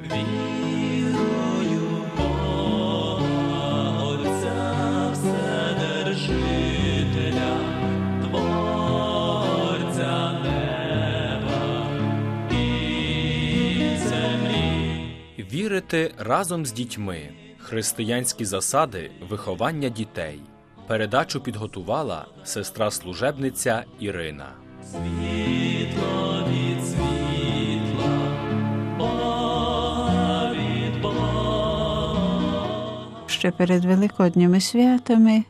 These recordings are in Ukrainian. Вірою Бога Отця Вседержителя, Творця неба і землі. Вірити разом з дітьми. Християнські засади виховання дітей. Передачу підготувала сестра-служебниця Ірина. Світло від світла, Бога від Бога. Ще перед Великодніми святами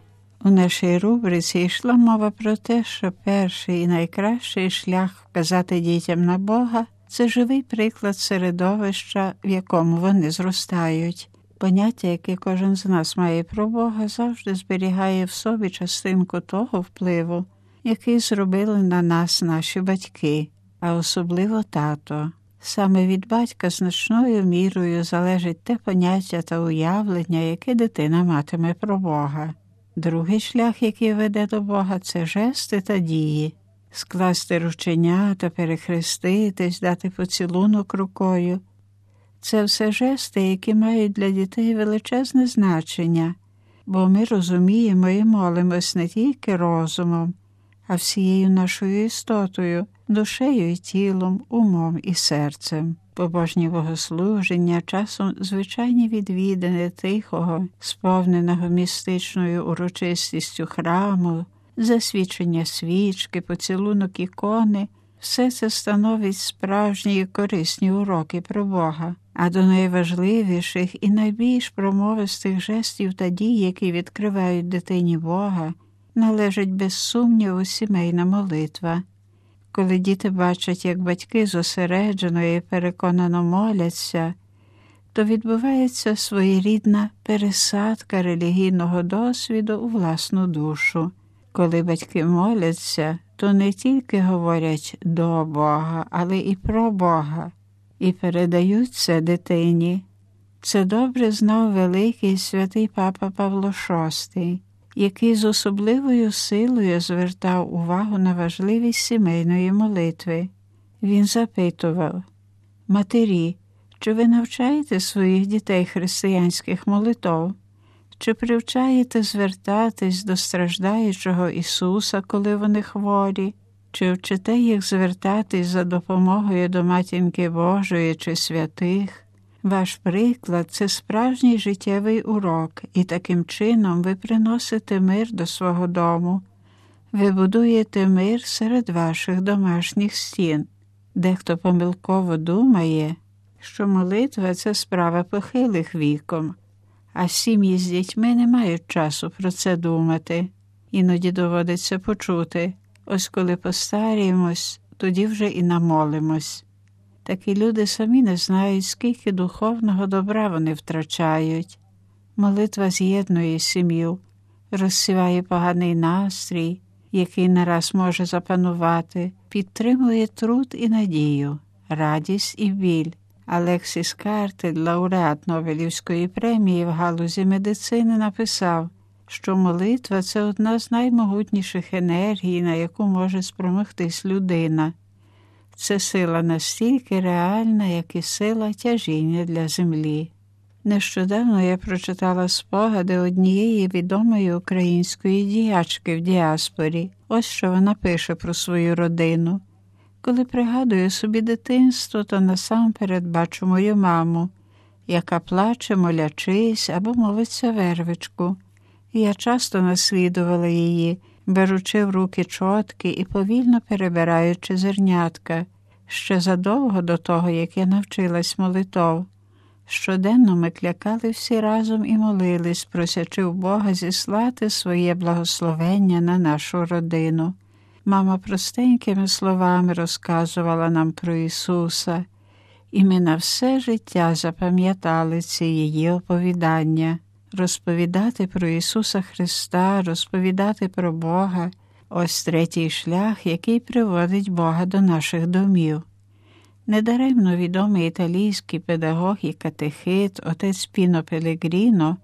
у нашій рубриці йшла мова про те, що перший і найкращий шлях вказати дітям на Бога – це живий приклад середовища, в якому вони зростають. Поняття, яке кожен з нас має про Бога, завжди зберігає в собі частинку того впливу, який зробили на нас наші батьки, а особливо тато. Саме від батька значною мірою залежить те поняття та уявлення, яке дитина матиме про Бога. Другий шлях, який веде до Бога, це жести та дії. Скласти рученята, перехреститись, дати поцілунок рукою. Це все жести, які мають для дітей величезне значення, бо ми розуміємо і молимось не тільки розумом, а всією нашою істотою, душею і тілом, умом і серцем. Побожні богослуження, часом звичайні відвідини тихого, сповненого містичною урочистістю храму, засвічення свічки, поцілунок ікони – все це становить справжні і корисні уроки про Бога. А до найважливіших і найбільш промовистих жестів та дій, які відкривають дитині Бога, належить без сумніву сімейна молитва. Коли діти бачать, як батьки зосереджено і переконано моляться, то відбувається своєрідна пересадка релігійного досвіду у власну душу. Коли батьки моляться, то не тільки говорять до Бога, але і про Бога, і передають це дитині. Це добре знав великий святий Папа Павло Шостий, який з особливою силою звертав увагу на важливість сімейної молитви. Він запитував: «Матері, чи ви навчаєте своїх дітей християнських молитов? Чи привчаєте звертатись до страждаючого Ісуса, коли вони хворі? Чи вчите їх звертатись за допомогою до Матінки Божої чи святих? Ваш приклад – це справжній життєвий урок, і таким чином ви приносите мир до свого дому. Ви будуєте мир серед ваших домашніх стін». Дехто помилково думає, що молитва – це справа похилих віком, а сім'ї з дітьми не мають часу про це думати. Іноді доводиться почути: ось коли постаріємось, тоді вже і намолимось. Такі люди самі не знають, скільки духовного добра вони втрачають. Молитва з'єднує сім'ю, розсіває поганий настрій, який нараз може запанувати, підтримує труд і надію, радість і біль. Алексіс Карель, лауреат Нобелівської премії в галузі медицини, написав, що молитва – це одна з наймогутніших енергій, на яку може спромогтись людина. Це сила настільки реальна, як і сила тяжіння для землі. Нещодавно я прочитала спогади однієї відомої української діячки в діаспорі. Ось що вона пише про свою родину. «Коли пригадую собі дитинство, то насамперед бачу мою маму, яка плаче, молячись або молиться вервичку. Я часто наслідувала її, беручи в руки чотки і повільно перебираючи зернятка, ще задовго до того, як я навчилась молитов. Щоденно ми клякали всі разом і молились, просячи в Бога зіслати своє благословення на нашу родину. Мама простенькими словами розказувала нам про Ісуса, і ми на все життя запам'ятали ці її оповідання. Розповідати про Ісуса Христа, розповідати про Бога – ось третій шлях, який приводить Бога до наших домів». Недаремно відомий італійський педагог і катехит отець Піно Пелегріно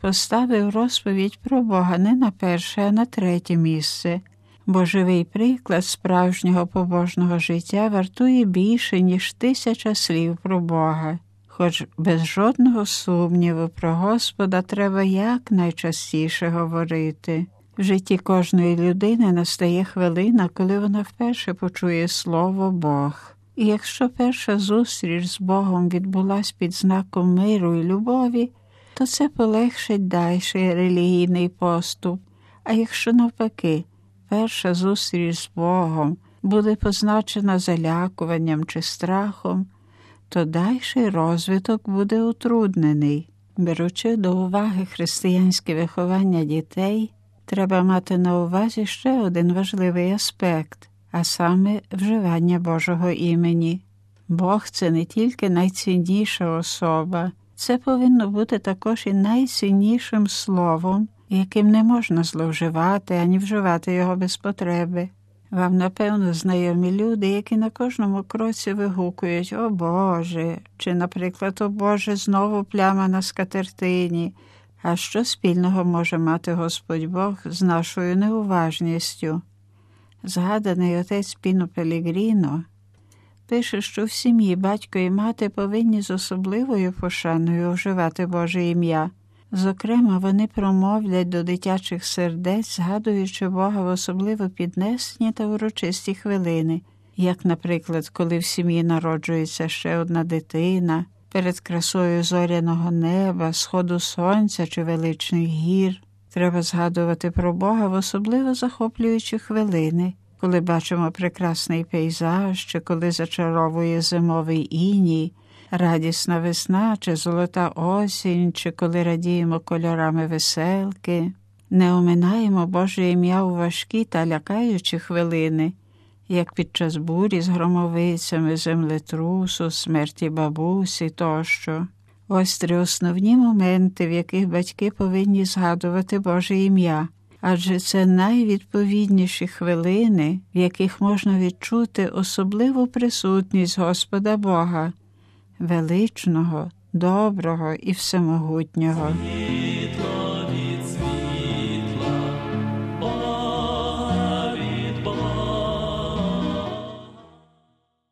поставив розповідь про Бога не на перше, а на третє місце – бо живий приклад справжнього побожного життя вартує більше, ніж 1000 слів про Бога. Хоч без жодного сумніву про Господа треба якнайчастіше говорити. В житті кожної людини настає хвилина, коли вона вперше почує слово «Бог». І якщо перша зустріч з Богом відбулась під знаком миру і любові, то це полегшить дальший релігійний поступ. А якщо навпаки, перша зустріч з Богом буде позначена залякуванням чи страхом, то дальший розвиток буде утруднений. Беручи до уваги християнське виховання дітей, треба мати на увазі ще один важливий аспект, а саме вживання Божого імені. Бог – це не тільки найцінніша особа, це повинно бути також і найціннішим словом, яким не можна зловживати, ані вживати його без потреби. Вам, напевно, знайомі люди, які на кожному кроці вигукують «О Боже!» чи, наприклад, «О Боже, знову пляма на скатертині!» А що спільного може мати Господь Бог з нашою неуважністю? Згаданий отець Піно Пелегріно пише, що в сім'ї батько і мати повинні з особливою пошаною вживати Боже ім'я. Зокрема, вони промовлять до дитячих сердець, згадуючи Бога в особливо піднесені та урочисті хвилини, як, наприклад, коли в сім'ї народжується ще одна дитина, перед красою зоряного неба, сходу сонця чи величних гір. Треба згадувати про Бога в особливо захоплюючі хвилини, коли бачимо прекрасний пейзаж, чи коли зачаровує зимовий іній, радісна весна, чи золота осінь, чи коли радіємо кольорами веселки. Не оминаємо Боже ім'я у важкі та лякаючі хвилини, як під час бурі з громовицями, землетрусу, смерті бабусі тощо. Ось три основні моменти, в яких батьки повинні згадувати Боже ім'я, адже це найвідповідніші хвилини, в яких можна відчути особливу присутність Господа Бога, величного, доброго і всемогутнього.